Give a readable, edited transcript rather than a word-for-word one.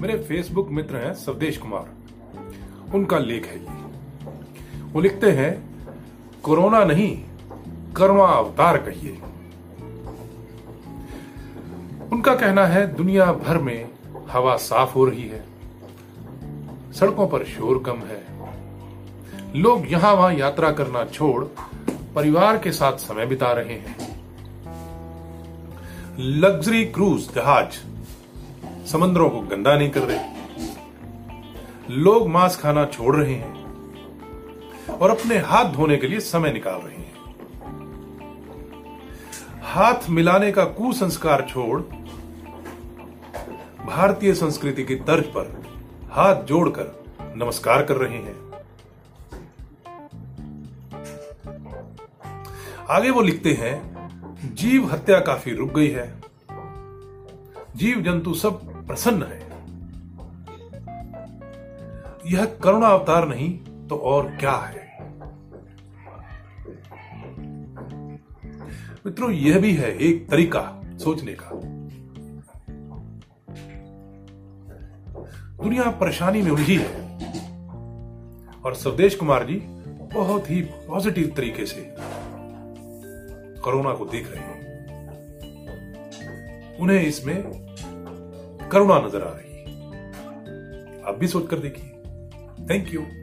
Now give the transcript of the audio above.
मेरे फेसबुक मित्र हैं सबदेश कुमार, उनका लेख है ये। वो लिखते हैं, कोरोना नहीं कर्मा अवतार कहिए। उनका कहना है दुनिया भर में हवा साफ हो रही है, सड़कों पर शोर कम है, लोग यहां वहां यात्रा करना छोड़ परिवार के साथ समय बिता रहे हैं। लग्जरी क्रूज जहाज समंदरों को गंदा नहीं कर रहे, लोग मांस खाना छोड़ रहे हैं और अपने हाथ धोने के लिए समय निकाल रहे हैं। हाथ मिलाने का कुसंस्कार छोड़ भारतीय संस्कृति की तर्ज पर हाथ जोड़कर नमस्कार कर रहे हैं। आगे वो लिखते हैं, जीव हत्या काफी रुक गई है, जीव जंतु सब प्रसन्न है। यह करुणा अवतार नहीं तो और क्या है। मित्रों, यह भी है एक तरीका सोचने का। दुनिया परेशानी में उलझी है और सबदेश कुमार जी बहुत ही पॉजिटिव तरीके से कोरोना को देख रहे हैं। उन्हें इसमें करुणा नजर आ रही है। आप भी सोच कर देखिए। Thank you.